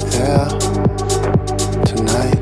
up there tonight.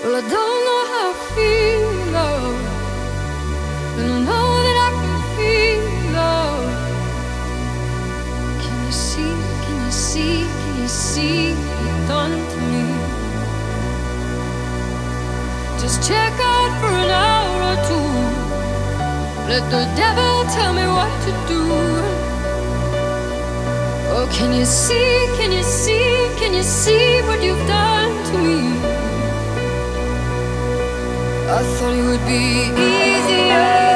Well, I don't know how I feel, love, but I know that I can feel love. Can you see, can you see, can you see what you've done to me? Just check out for an hour or two. Let the devil tell me what to do. Oh, can you see, can you see, can you see what you've done to me? I thought it would be easier.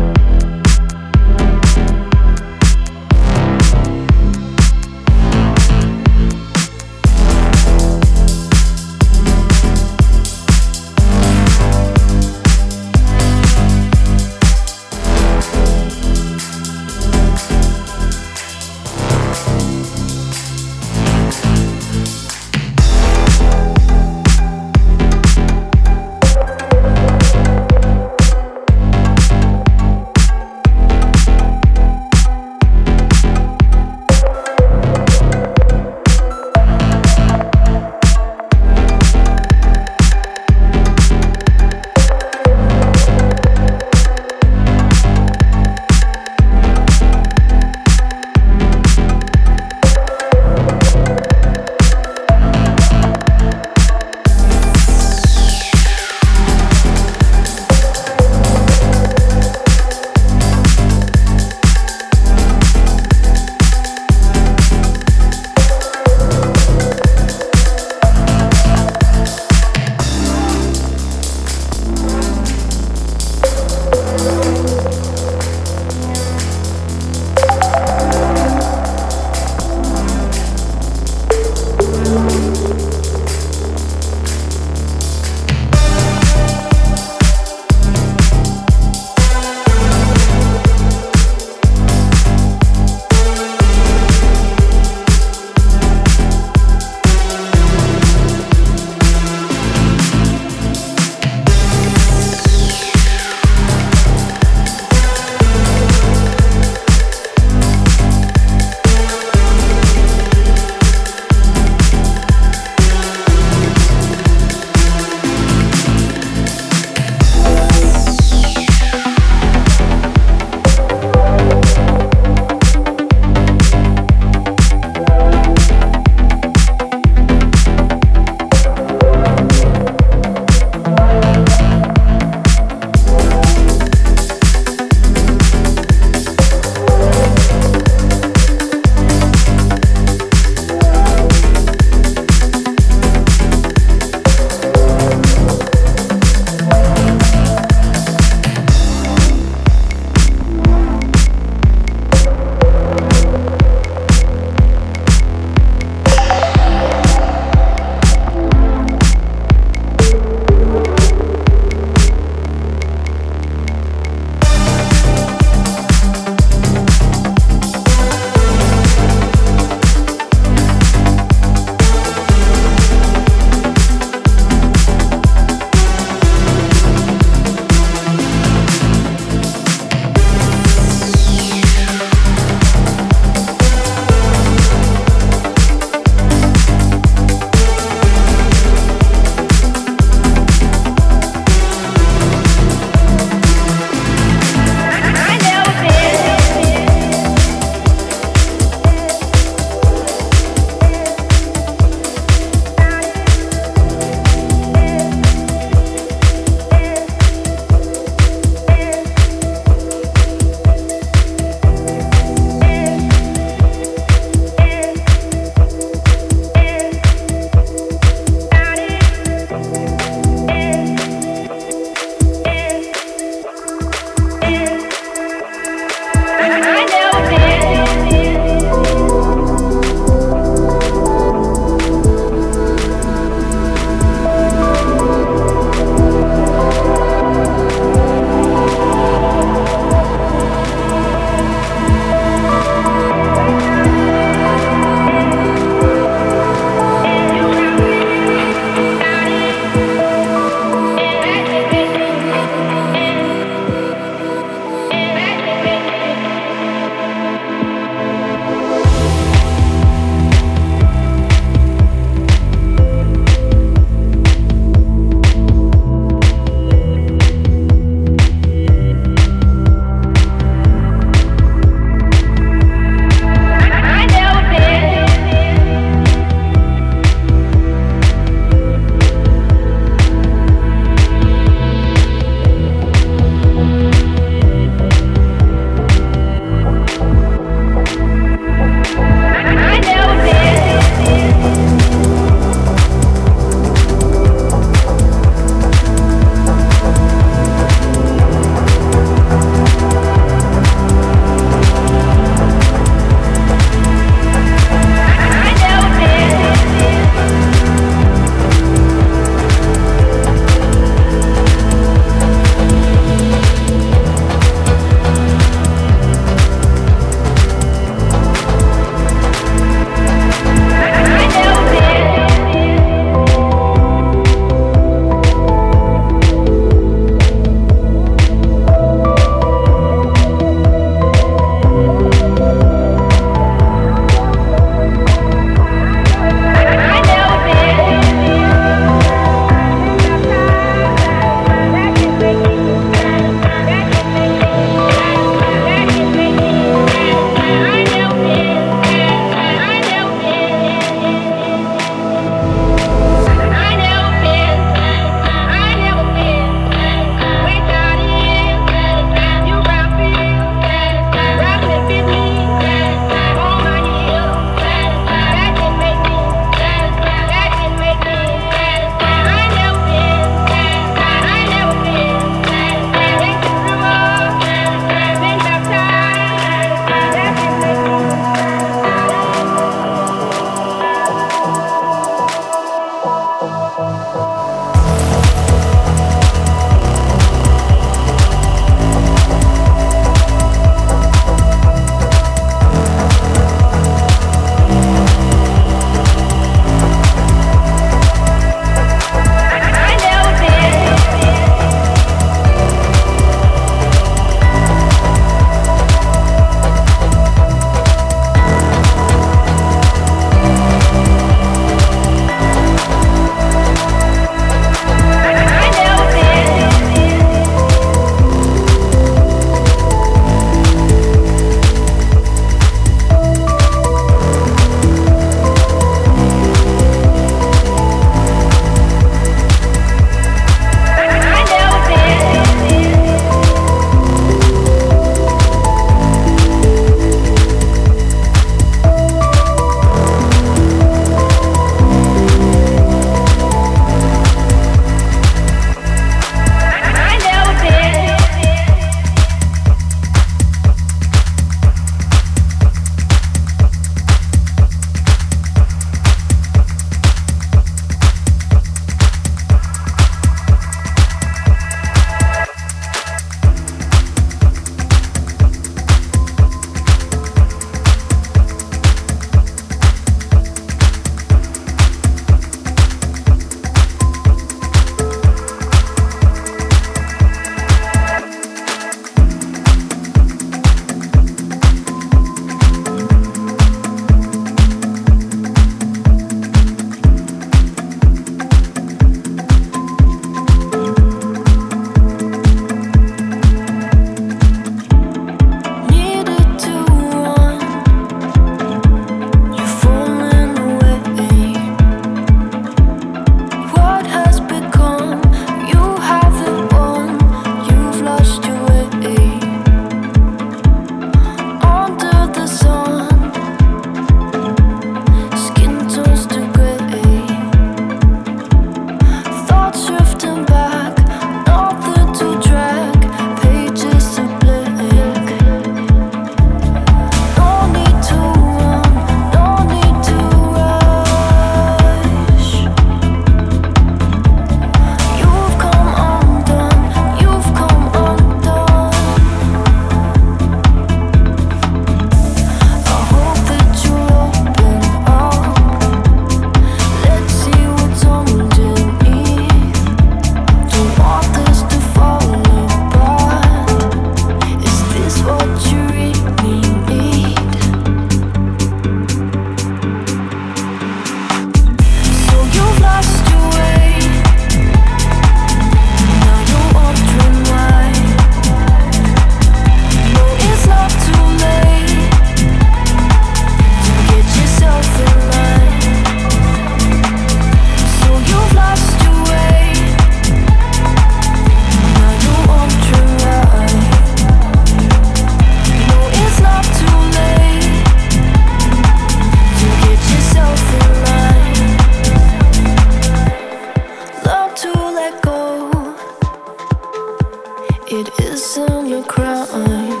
It isn't a crime.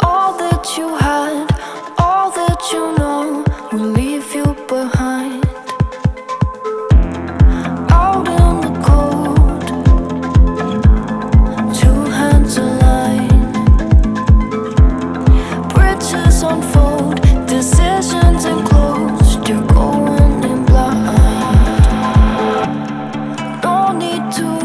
All that you had, all that you know, will leave you behind. Out in the cold, two hands aligned, bridges unfold, decisions enclosed. You're going in blind. No need to.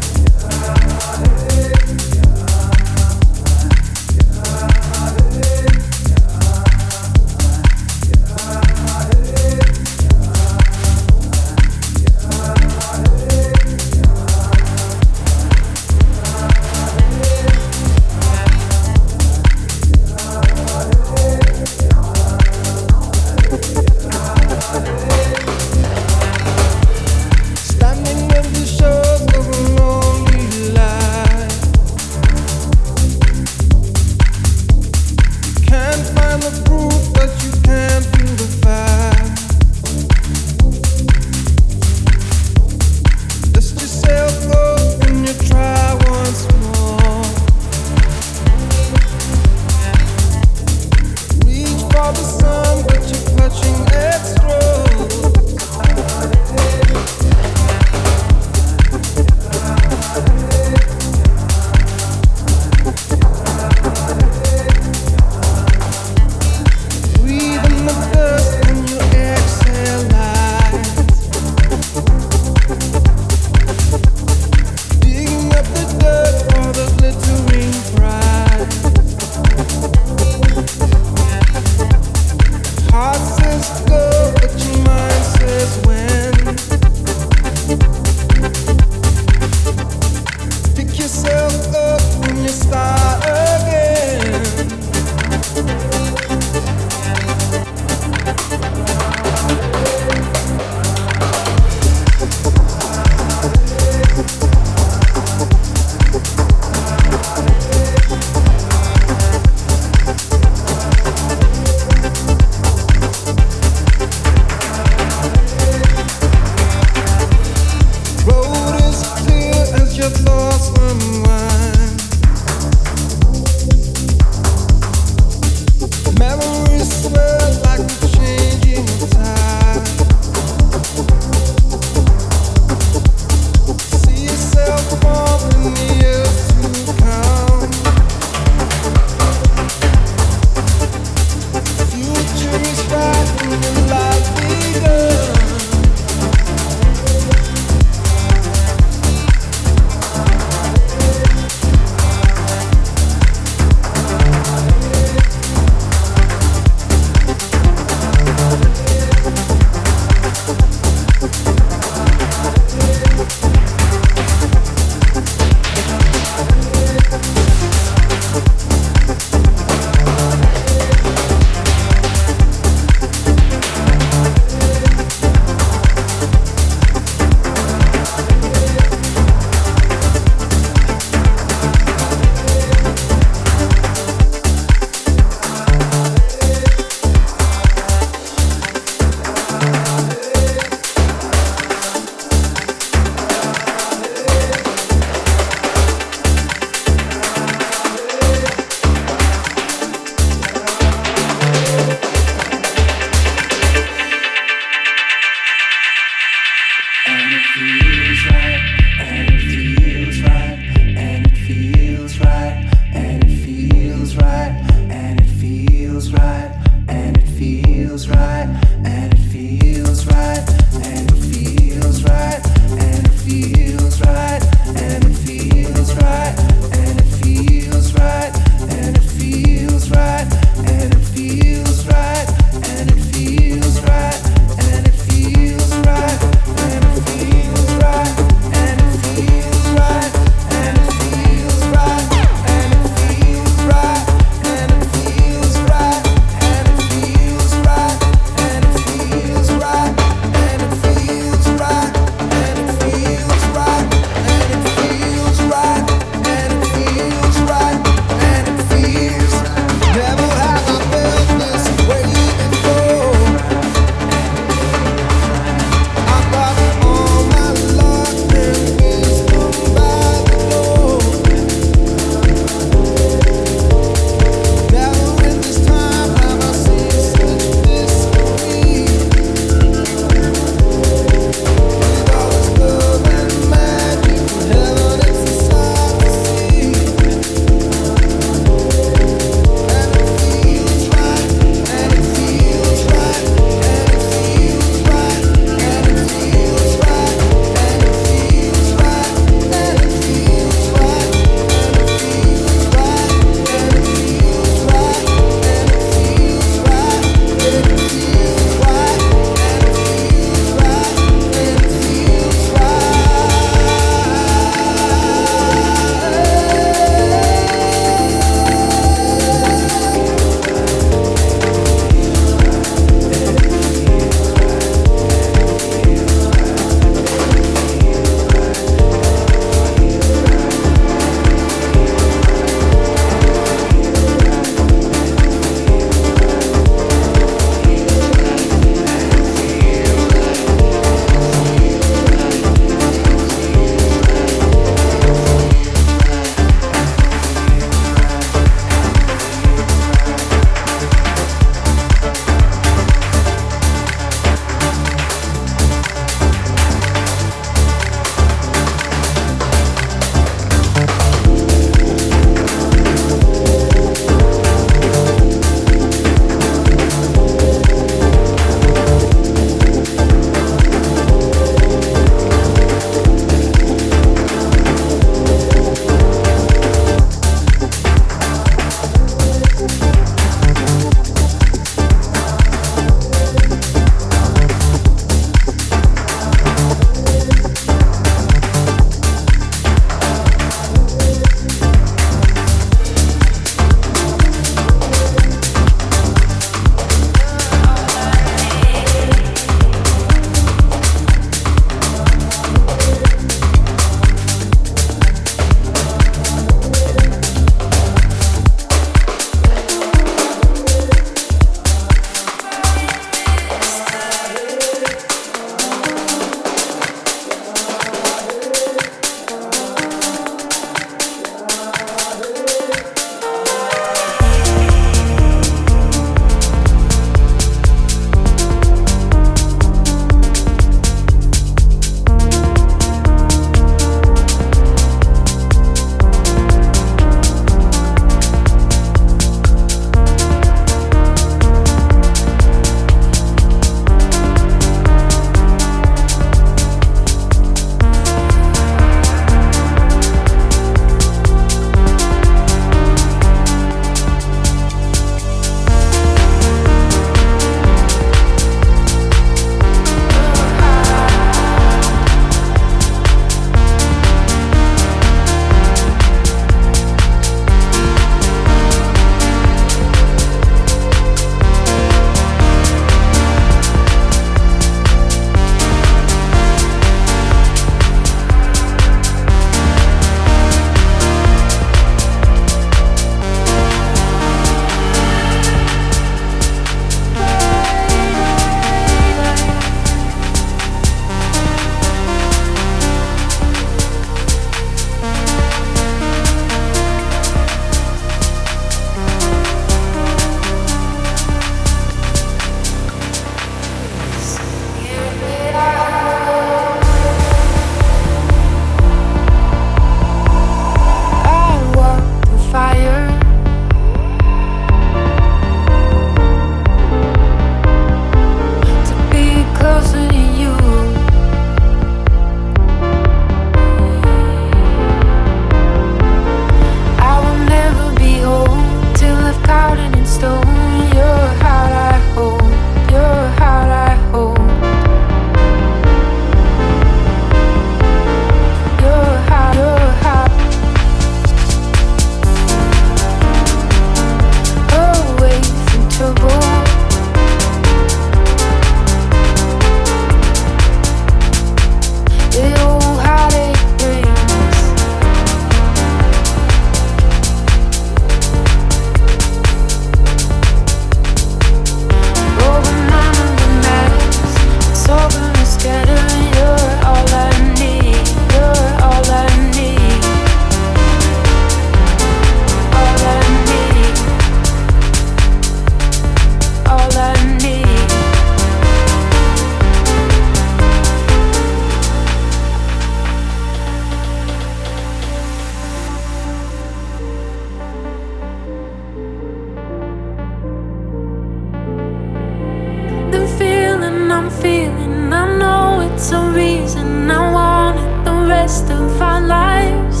rest of our lives.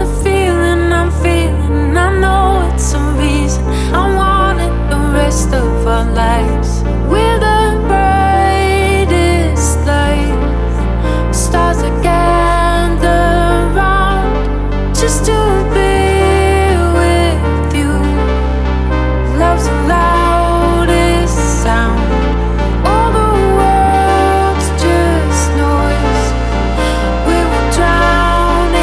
The feeling I'm feeling, I know it's a reason I want it the rest of our lives. We're the brightest lights, stars that gather round just to be with you. Love's the loudest sound. Drown